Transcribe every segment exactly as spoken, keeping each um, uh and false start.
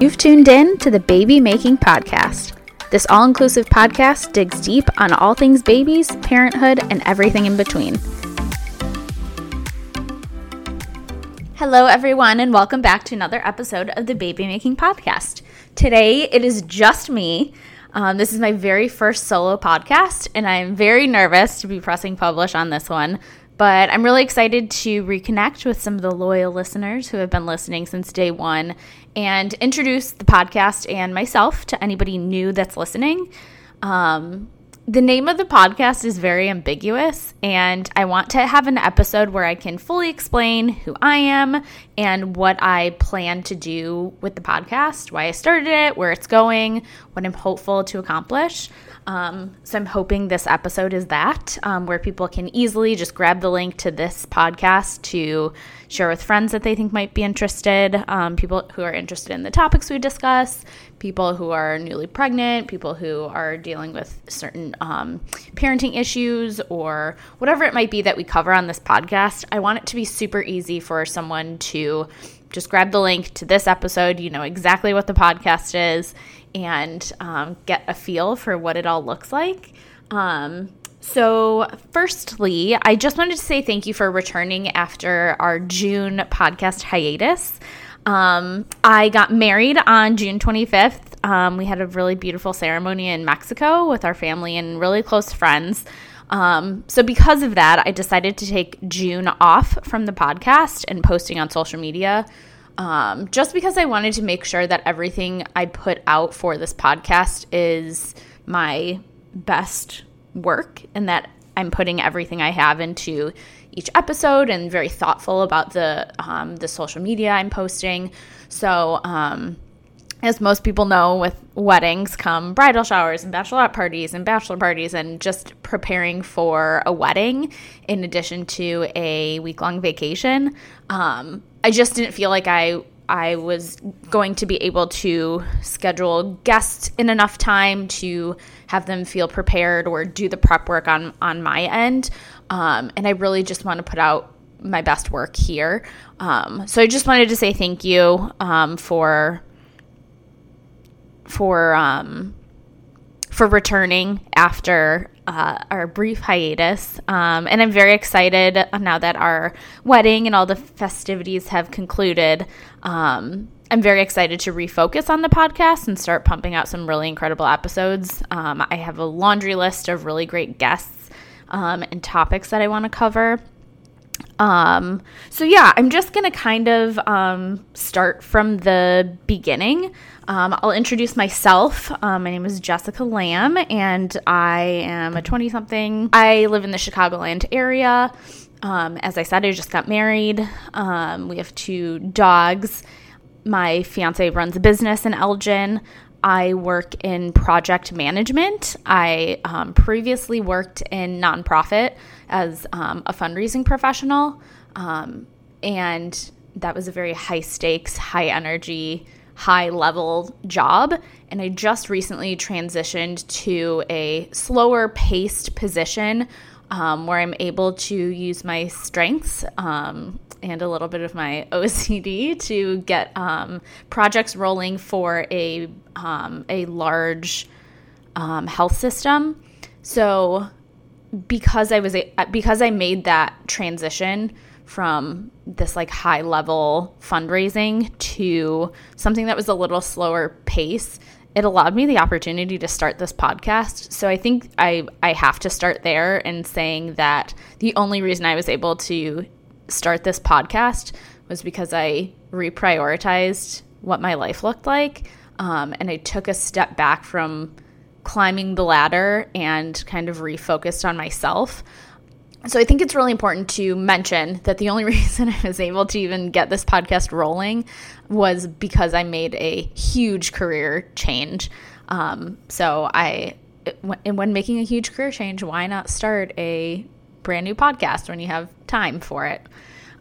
You've tuned in to the Baby Making Podcast. This all-inclusive podcast digs deep on all things babies, parenthood, and everything in between. Hello, everyone, and welcome back to another episode of the Baby Making Podcast. Today, it is just me. Um, this is my very first solo podcast, and I'm very nervous to be pressing publish on this one. But I'm really excited to reconnect with some of the loyal listeners who have been listening since day one and introduce the podcast and myself to anybody new that's listening. Um, the name of the podcast is very ambiguous, and I want to have an episode where I can fully explain who I am and what I plan to do with the podcast, why I started it, where it's going, what I'm hopeful to accomplish. Um, so I'm hoping this episode is that, um, where people can easily just grab the link to this podcast to share with friends that they think might be interested, um, people who are interested in the topics we discuss, people who are newly pregnant, people who are dealing with certain um, parenting issues or whatever it might be that we cover on this podcast. I want it to be super easy for someone to just grab the link to this episode. You know exactly what the podcast is, and um, get a feel for what it all looks like. Um, so firstly, I just wanted to say thank you for returning after our June podcast hiatus. Um, I got married on June twenty-fifth. Um, we had a really beautiful ceremony in Mexico with our family and really close friends. Um, so because of that, I decided to take June off from the podcast and posting on social media. Um, just because I wanted to make sure that everything I put out for this podcast is my best work and that I'm putting everything I have into each episode and very thoughtful about the um, the social media I'm posting. So um, as most people know, with weddings come bridal showers and bachelorette parties and bachelor parties, and just preparing for a wedding in addition to a week-long vacation. Um, I just didn't feel like I I was going to be able to schedule guests in enough time to have them feel prepared or do the prep work on, on my end. Um, and I really just want to put out my best work here. Um, so I just wanted to say thank you um, for for um, for returning after Uh, our brief hiatus, um, and I'm very excited now that our wedding and all the festivities have concluded. Um, I'm very excited to refocus on the podcast and start pumping out some really incredible episodes. Um, I have a laundry list of really great guests um, and topics that I want to cover. Um, so yeah, I'm just going to kind of um, start from the beginning. Um, I'll introduce myself. Um, my name is Jessica Lamb, and I am a twenty-something. I live in the Chicagoland area. Um, as I said, I just got married. Um, we have two dogs. My fiancé runs a business in Elgin. I work in project management. I um, previously worked in nonprofit as um, a fundraising professional, um, and that was a very high-stakes, high-energy, high-level job, and I just recently transitioned to a slower-paced position um, where I'm able to use my strengths um, and a little bit of my O C D to get um, projects rolling for a um, a large um, health system. So because I was a, because I made that transition from this like high level fundraising to something that was a little slower pace, it allowed me the opportunity to start this podcast. So I think I I have to start there in saying that the only reason I was able to start this podcast was because I reprioritized what my life looked like, um, and I took a step back from climbing the ladder and kind of refocused on myself. So I think it's really important to mention that the only reason I was able to even get this podcast rolling was because I made a huge career change. Um, so I, and when making a huge career change, why not start a brand new podcast when you have time for it?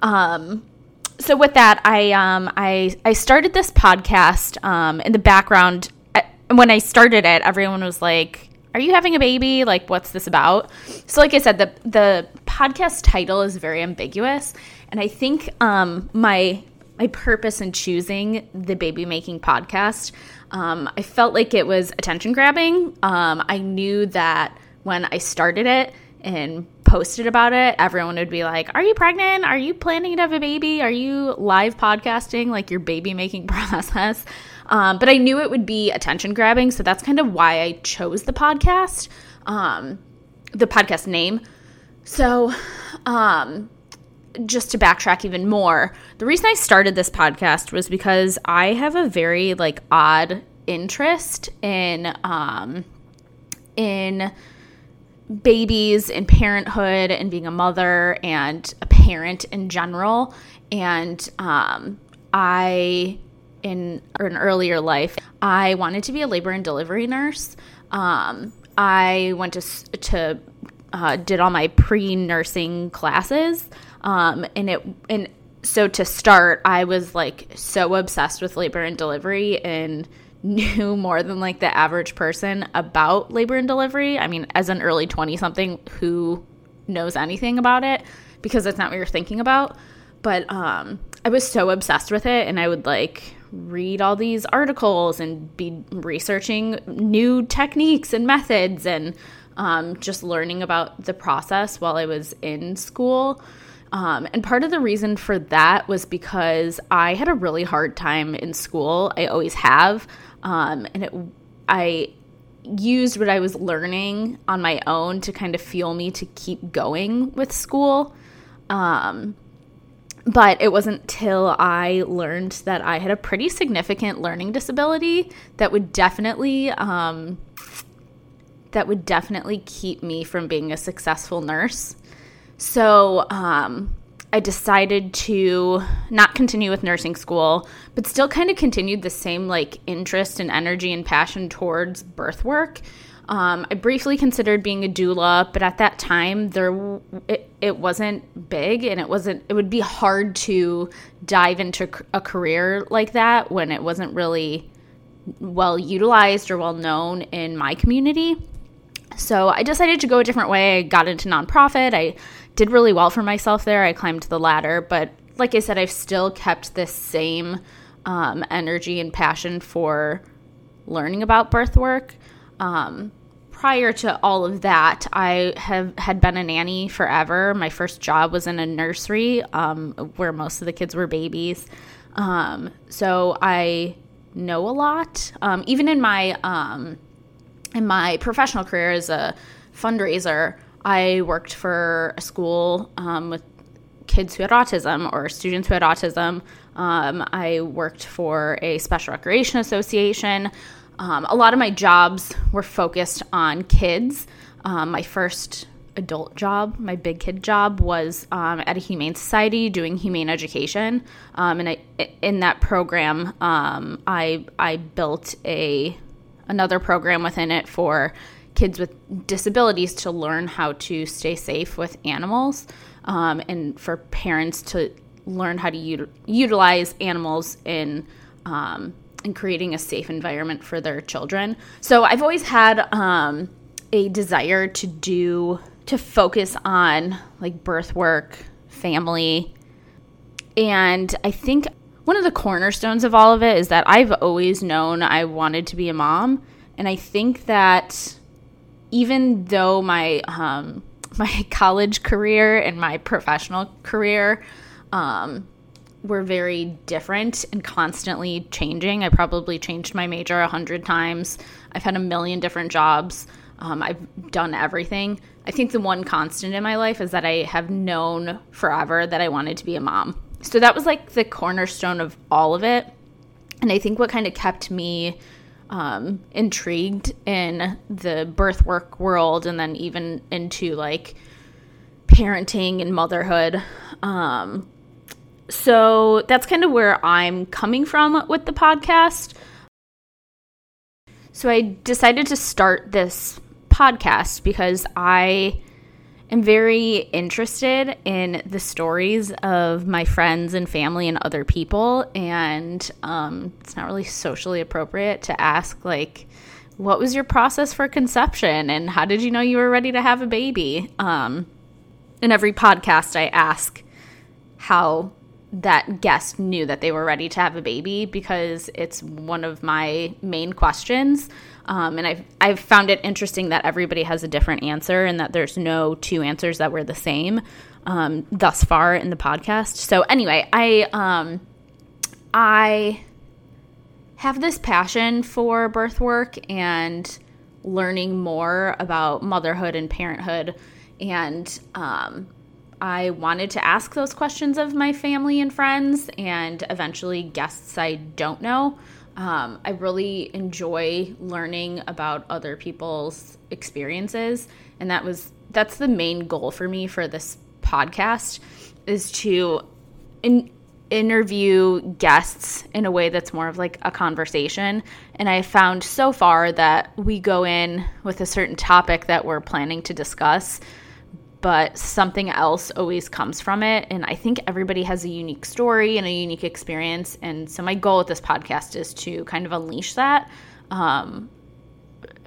Um, so with that, I, um, I, I started this podcast, um, in the background. I, when I started it, everyone was like, "Are you having a baby? Like, what's this about?" So like I said, the, the podcast title is very ambiguous. And I think, um, my, my purpose in choosing the Baby Making Podcast. Um, I felt like it was attention grabbing. Um, I knew that when I started it and posted about it, everyone would be like, are you pregnant? Are you planning to have a baby? Are you live podcasting like your baby making process? Um, but I knew it would be attention grabbing. So that's kind of why I chose the podcast, um, the podcast name. So um, just to backtrack even more, the reason I started this podcast was because I have a very like odd interest in um, in babies and parenthood and being a mother and a parent in general. And um, I... in an earlier life, I wanted to be a labor and delivery nurse. Um, I went to, to uh, did all my pre-nursing classes. Um, and it, and so to start, I was like so obsessed with labor and delivery and knew more than like the average person about labor and delivery. I mean, as an early twenty something, who knows anything about it? Because that's not what you're thinking about. But, um, I was so obsessed with it, and I would like read all these articles and be researching new techniques and methods and um, just learning about the process while I was in school. Um, and part of the reason for that was because I had a really hard time in school. I always have. Um, and it, I used what I was learning on my own to kind of fuel me to keep going with school. Um But it wasn't till I learned that I had a pretty significant learning disability that would definitely um, that would definitely keep me from being a successful nurse. So um, I decided to not continue with nursing school, but still kind of continued the same like interest and energy and passion towards birth work. Um, I briefly considered being a doula, but at that time there it, it wasn't big, and it wasn't. It would be hard to dive into a career like that when it wasn't really well utilized or well known in my community. So I decided to go a different way. I got into nonprofit. I did really well for myself there. I climbed the ladder, but like I said, I've still kept this same um, energy and passion for learning about birth work. Um, Prior to all of that, I have had been a nanny forever. My first job was in a nursery um, where most of the kids were babies. Um, so I know a lot. Um, even in my um, in my professional career as a fundraiser, I worked for a school um, with kids who had autism or students who had autism. Um, I worked for a special recreation association. Um, a lot of my jobs were focused on kids. Um, my first adult job, my big kid job, was um, at a humane society doing humane education. Um, and I, in that program, um, I I built a another program within it for kids with disabilities to learn how to stay safe with animals, um, and for parents to learn how to util- utilize animals in um and creating a safe environment for their children. So I've always had um, a desire to do, to focus on like birth work, family. And I think one of the cornerstones of all of it is that I've always known I wanted to be a mom. And I think that even though my, um, my college career and my professional career, um, were very different and constantly changing. I probably changed my major a hundred times. I've had a million different jobs. Um, I've done everything. I think the one constant in my life is that I have known forever that I wanted to be a mom. So that was like the cornerstone of all of it. And I think what kind of kept me um, intrigued in the birth work world and then even into like parenting and motherhood, um, So that's kind of where I'm coming from with the podcast. So I decided to start this podcast because I am very interested in the stories of my friends and family and other people. And um, it's not really socially appropriate to ask, like, what was your process for conception? And how did you know you were ready to have a baby? Um, in every podcast, I ask how that guest knew that they were ready to have a baby, because it's one of my main questions. Um, and I've, I've found it interesting that everybody has a different answer and that there's no two answers that were the same um, thus far in the podcast. So anyway, I um, I have this passion for birth work and learning more about motherhood and parenthood, and um, I wanted to ask those questions of my family and friends and eventually guests I don't know. Um, I really enjoy learning about other people's experiences, and that was that's the main goal for me for this podcast, is to in, interview guests in a way that's more of like a conversation. And I found so far that we go in with a certain topic that we're planning to discuss, but something else always comes from it. And I think everybody has a unique story and a unique experience. And so my goal with this podcast is to kind of unleash that um,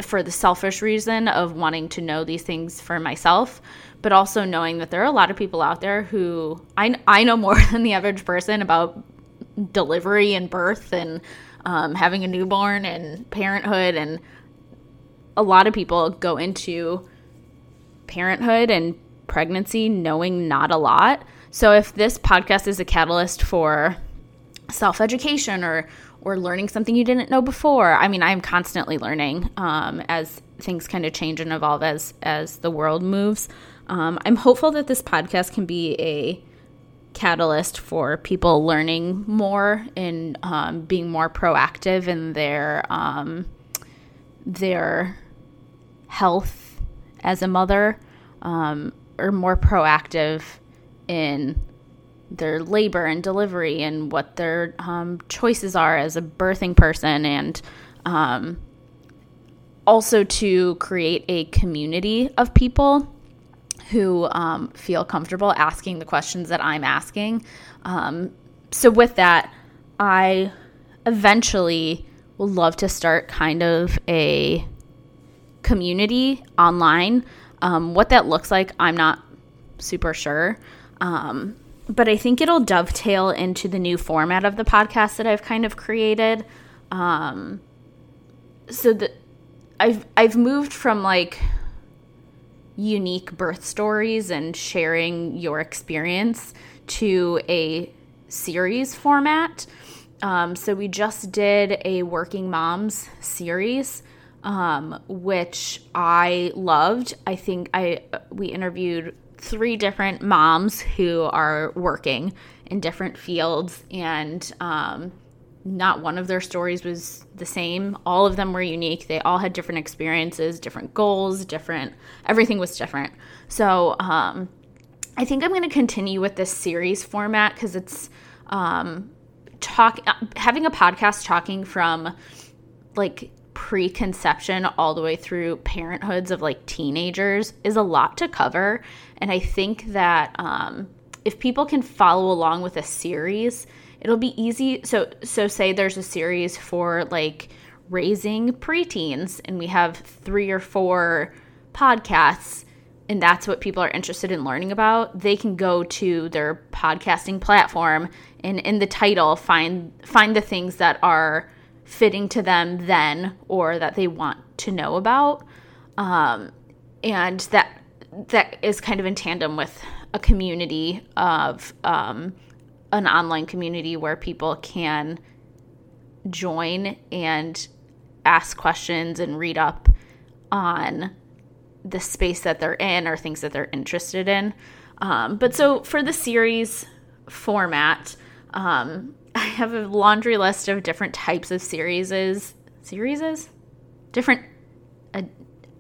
for the selfish reason of wanting to know these things for myself, but also knowing that there are a lot of people out there who I, I know more than the average person about delivery and birth and um, having a newborn and parenthood. And a lot of people go into parenthood and pregnancy knowing not a lot. So if this podcast is a catalyst for self-education or or learning something you didn't know before, I mean, I'm constantly learning um, as things kind of change and evolve as as the world moves. Um, I'm hopeful that this podcast can be a catalyst for people learning more and um, being more proactive in their um, their health as a mother, um, or more proactive in their labor and delivery and what their um, choices are as a birthing person, and um, also to create a community of people who um, feel comfortable asking the questions that I'm asking. Um, so with that, I eventually will love to start kind of a community online. Um, what that looks like, I'm not super sure. Um, but I think it'll dovetail into the new format of the podcast that I've kind of created. Um, so that I've, I've moved from like unique birth stories and sharing your experience to a series format. Um, so we just did a Working Moms series, Um, which I loved. I think I we interviewed three different moms who are working in different fields, and um, not one of their stories was the same. All of them were unique. They all had different experiences, different goals, different – everything was different. So um, I think I'm going to continue with this series format, because it's um, talk having a podcast talking from like – preconception all the way through parenthoods of like teenagers is a lot to cover. And I think that um, if people can follow along with a series, it'll be easy. So, so say there's a series for like raising preteens, and we have three or four podcasts, and that's what people are interested in learning about. They can go to their podcasting platform and in the title find find the things that are fitting to them then, or that they want to know about. Um, and that that is kind of in tandem with a community of um, an online community where people can join and ask questions and read up on the space that they're in or things that they're interested in. Um, but so for the series format, um, I have a laundry list of different types of series, series, different, a,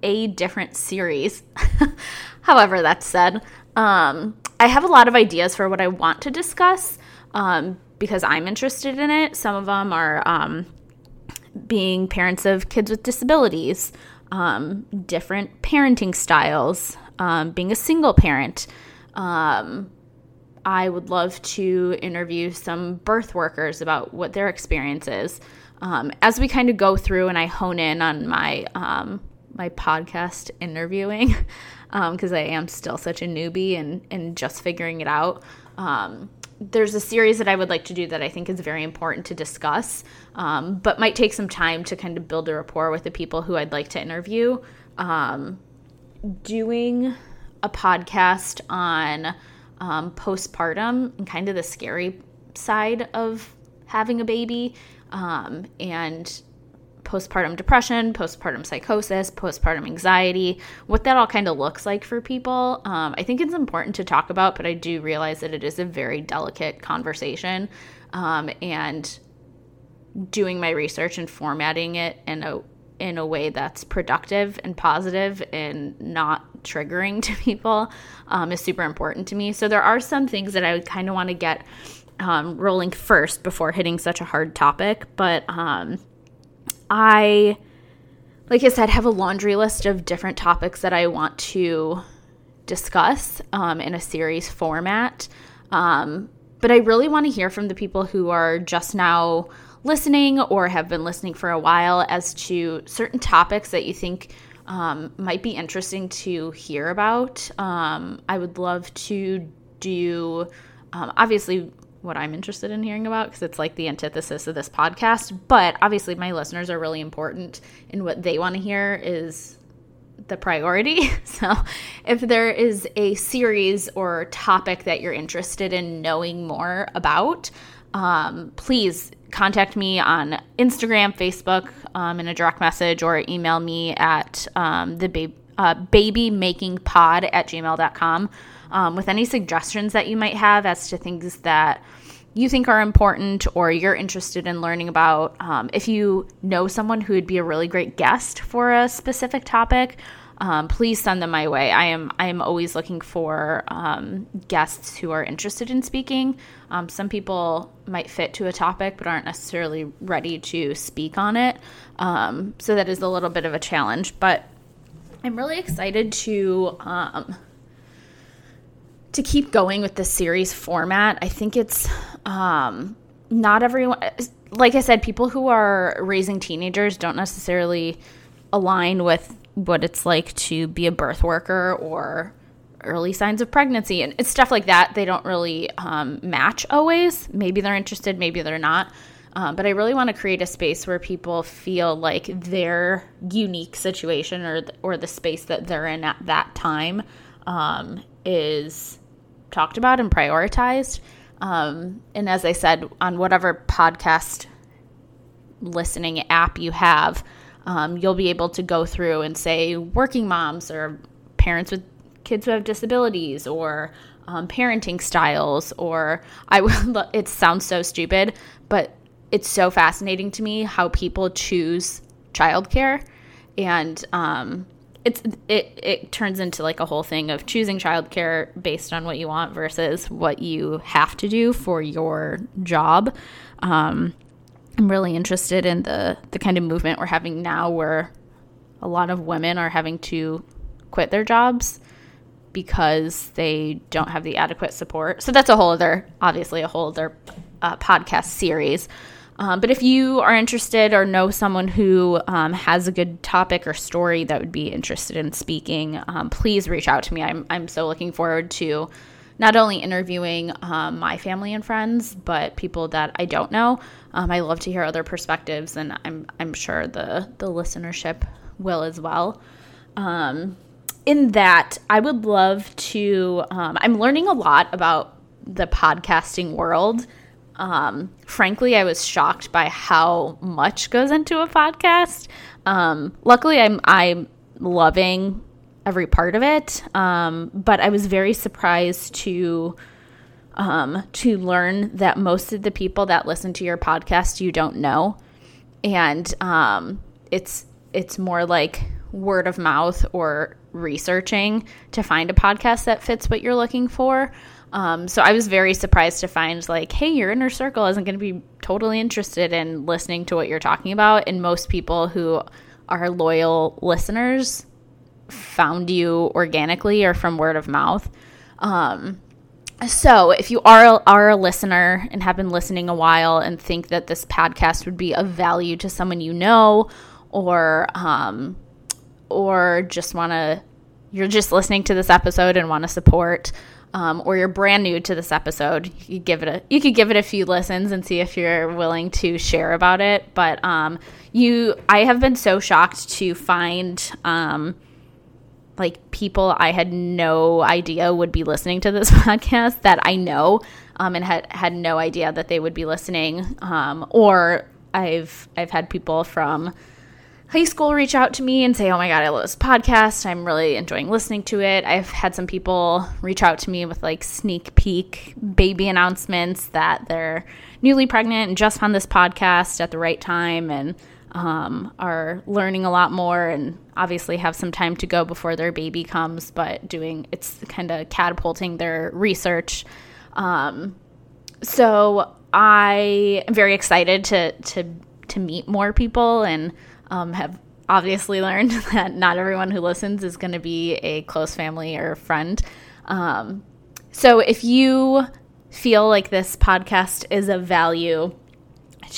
a different series, however that's said. Um, I have a lot of ideas for what I want to discuss um, because I'm interested in it. Some of them are um, being parents of kids with disabilities, um, different parenting styles, um, being a single parent, um, I would love to interview some birth workers about what their experience is. Um, as we kind of go through and I hone in on my um, my podcast interviewing, because um, I am still such a newbie and, and just figuring it out, um, there's a series that I would like to do that I think is very important to discuss, um, but might take some time to kind of build a rapport with the people who I'd like to interview. Um, doing a podcast on um, postpartum and kind of the scary side of having a baby, um, and postpartum depression, postpartum psychosis, postpartum anxiety, what that all kind of looks like for people. Um, I think it's important to talk about, but I do realize that it is a very delicate conversation. Um, and doing my research and formatting it in a in a way that's productive and positive and not triggering to people um, is super important to me. So there are some things that I would kind of want to get um, rolling first before hitting such a hard topic, but um, I, like I said, have a laundry list of different topics that I want to discuss um, in a series format. Um, but I really want to hear from the people who are just now listening or have been listening for a while as to certain topics that you think um, might be interesting to hear about. Um, I would love to do, um, obviously, what I'm interested in hearing about, because it's like the antithesis of this podcast. But obviously my listeners are really important, and what they want to hear is the priority. So if there is a series or topic that you're interested in knowing more about, um, please contact me on Instagram, Facebook, um, in a direct message, or email me at um, the baby, uh, babymakingpod at gmail dot com. Um, with any suggestions that you might have as to things that you think are important or you're interested in learning about. Um, if you know someone who would be a really great guest for a specific topic, um, please send them my way. I am I am always looking for um, guests who are interested in speaking. Um, some people might fit to a topic but aren't necessarily ready to speak on it. Um, so that is a little bit of a challenge. But I'm really excited to... Um, to keep going with the series format. I think it's um, not everyone, like I said, people who are raising teenagers don't necessarily align with what it's like to be a birth worker or early signs of pregnancy and stuff like that. They don't really um, match always. Maybe they're interested, maybe they're not. Um, but I really want to create a space where people feel like their unique situation or th- or the space that they're in at that time um, is talked about and prioritized. Um, and as I said, on whatever podcast listening app you have, um, you'll be able to go through and say working moms or parents with kids who have disabilities or um, parenting styles, or I will, it sounds so stupid, but it's so fascinating to me how people choose childcare. And, um, It's it, it turns into like a whole thing of choosing childcare based on what you want versus what you have to do for your job. Um, I'm really interested in the, the kind of movement we're having now where a lot of women are having to quit their jobs because they don't have the adequate support. So that's a whole other, obviously a whole other uh, podcast series. Um, but if you are interested or know someone who um, has a good topic or story that would be interested in speaking, um, please reach out to me. I'm I'm so looking forward to not only interviewing um, my family and friends, but people that I don't know. Um, I love to hear other perspectives, and I'm I'm sure the the listenership will as well. Um, in that, I would love to. Um, I'm learning a lot about the podcasting world. Um, frankly, I was shocked by how much goes into a podcast. Um, luckily I'm, I'm loving every part of it. Um, but I was very surprised to, um, to learn that most of the people that listen to your podcast, you don't know. And, um, it's, it's more like word of mouth or researching to find a podcast that fits what you're looking for. Um, so I was very surprised to find like, hey, your inner circle isn't going to be totally interested in listening to what you're talking about. And most people who are loyal listeners found you organically or from word of mouth. Um, so if you are, are a listener and have been listening a while and think that this podcast would be of value to someone you know, or um, or just want to, you're just listening to this episode and want to support um, or you're brand new to this episode, you give it a you could give it a few listens and see if you're willing to share about it. But um, you, I have been so shocked to find um, like people I had no idea would be listening to this podcast that I know, um, and had had no idea that they would be listening. Um, or I've I've had people from high school reach out to me and say, oh my God, I love this podcast. I'm really enjoying listening to it. I've had some people reach out to me with like sneak peek baby announcements that they're newly pregnant and just found this podcast at the right time and um, are learning a lot more and obviously have some time to go before their baby comes, but doing it's kind of catapulting their research. Um, so I am very excited to, to, to meet more people and Um, have obviously learned that not everyone who listens is going to be a close family or friend. Um, so if you feel like this podcast is of value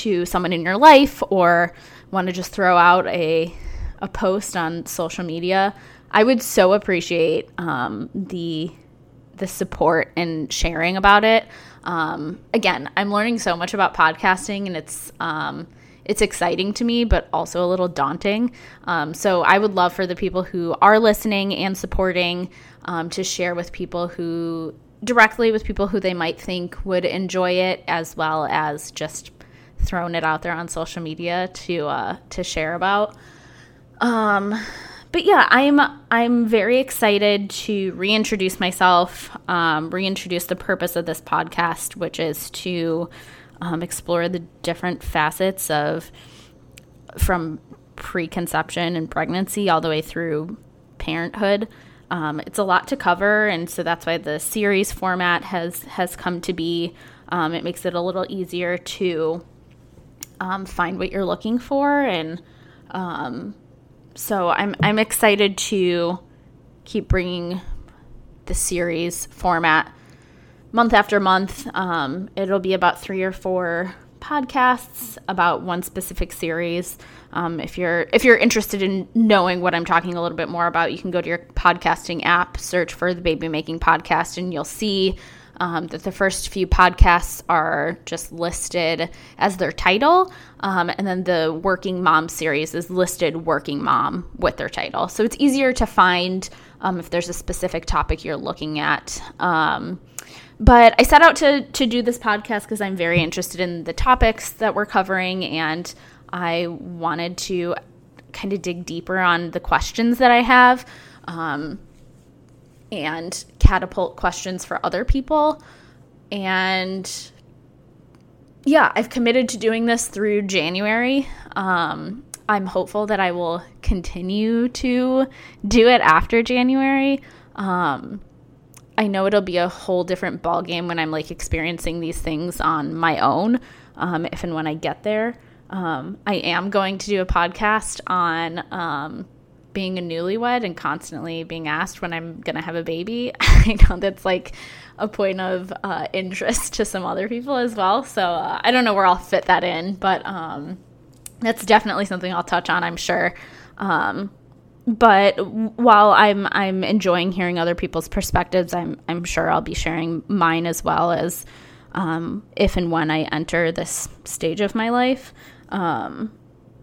to someone in your life or want to just throw out a a post on social media, I would so appreciate um, the the support and sharing about it. Um, again, I'm learning so much about podcasting and it's um, – it's exciting to me, but also a little daunting. Um, so I would love for the people who are listening and supporting um, to share with people who directly with people who they might think would enjoy it, as well as just throwing it out there on social media to uh, to share about. Um, but yeah, I'm I'm very excited to reintroduce myself, um, reintroduce the purpose of this podcast, which is to Um, explore the different facets of from preconception and pregnancy all the way through parenthood. Um, it's a lot to cover, and so that's why the series format has has come to be. Um, it makes it a little easier to um, find what you're looking for, and um, so I'm I'm excited to keep bringing the series format month after month. Um, it'll be about three or four podcasts about one specific series. Um, if you're if you're interested in knowing what I'm talking a little bit more about, you can go to your podcasting app, search for the Baby Making Podcast, and you'll see um, that the first few podcasts are just listed as their title, um, and then the Working Mom series is listed Working Mom with their title. So it's easier to find um, if there's a specific topic you're looking at. Um, But I set out to to do this podcast because I'm very interested in the topics that we're covering, and I wanted to kind of dig deeper on the questions that I have um, and catapult questions for other people. And yeah, I've committed to doing this through January. Um, I'm hopeful that I will continue to do it after January. Um I know it'll be a whole different ballgame when I'm like experiencing these things on my own, um, if and when I get there. Um, I am going to do a podcast on um, being a newlywed and constantly being asked when I'm going to have a baby. I know that's like a point of uh, interest to some other people as well. So uh, I don't know where I'll fit that in, but um, that's definitely something I'll touch on, I'm sure. Um But while I'm I'm enjoying hearing other people's perspectives, I'm I'm sure I'll be sharing mine as well as um, if and when I enter this stage of my life. Um,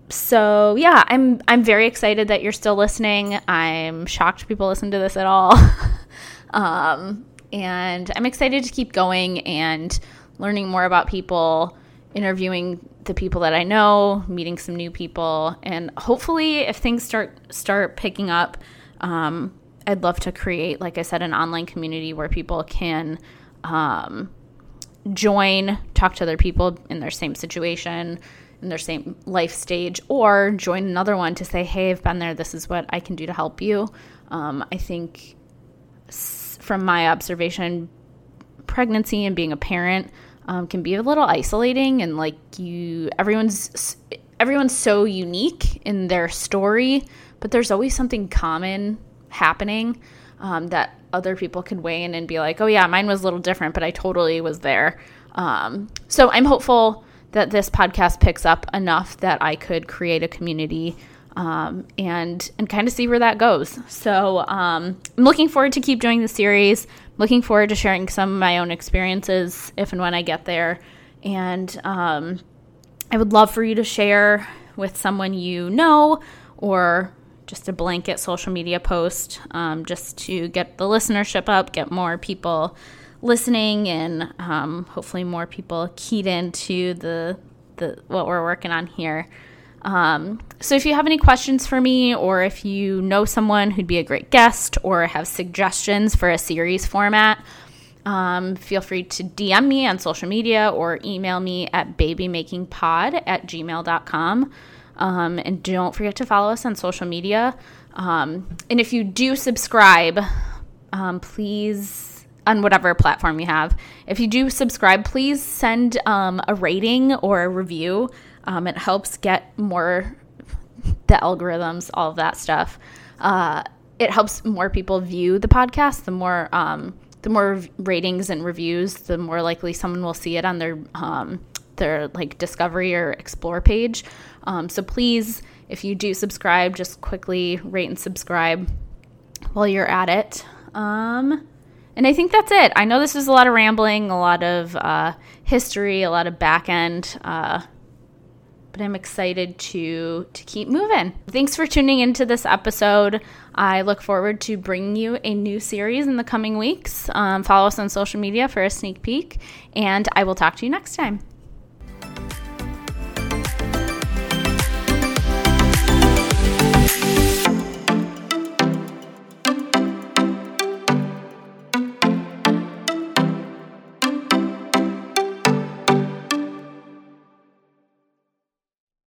so yeah, I'm I'm very excited that you're still listening. I'm shocked people listen to this at all, um, and I'm excited to keep going and learning more about people, interviewing the people that I know, meeting some new people, and hopefully if things start start picking up, um, I'd love to create, like I said, an online community where people can um, join, talk to other people in their same situation, in their same life stage, or join another one to say, hey, I've been there, this is what I can do to help you. Um, I think s- from my observation, pregnancy and being a parent Um, can be a little isolating, and like you, everyone's everyone's so unique in their story, but there's always something common happening um, that other people could weigh in and be like, oh yeah, mine was a little different, but I totally was there. Um, so I'm hopeful that this podcast picks up enough that I could create a community um, and and kind of see where that goes. So um, I'm looking forward to keep doing the series. I'm looking forward to sharing some of my own experiences if and when I get there. And um, I would love for you to share with someone you know, or just a blanket social media post, um, just to get the listenership up, get more people listening, and um, hopefully more people keyed into the the what we're working on here. Um, so if you have any questions for me, or if you know someone who'd be a great guest, or have suggestions for a series format, um, feel free to D M me on social media or email me at babymakingpod at gmail dot com. Um, and don't forget to follow us on social media. Um, and if you do subscribe, um, please, on whatever platform you have, if you do subscribe, please send um, a rating or a review. Um, it helps get more, the algorithms, all of that stuff. Uh, it helps more people view the podcast. The more um, the more ratings and reviews, the more likely someone will see it on their um, their like discovery or explore page. Um, so please, if you do subscribe, just quickly rate and subscribe while you're at it. Um, and I think that's it. I know this is a lot of rambling, a lot of uh, history, a lot of back end, uh, but I'm excited to to keep moving. Thanks for tuning into this episode. I look forward to bringing you a new series in the coming weeks. Um, follow us on social media for a sneak peek, and I will talk to you next time.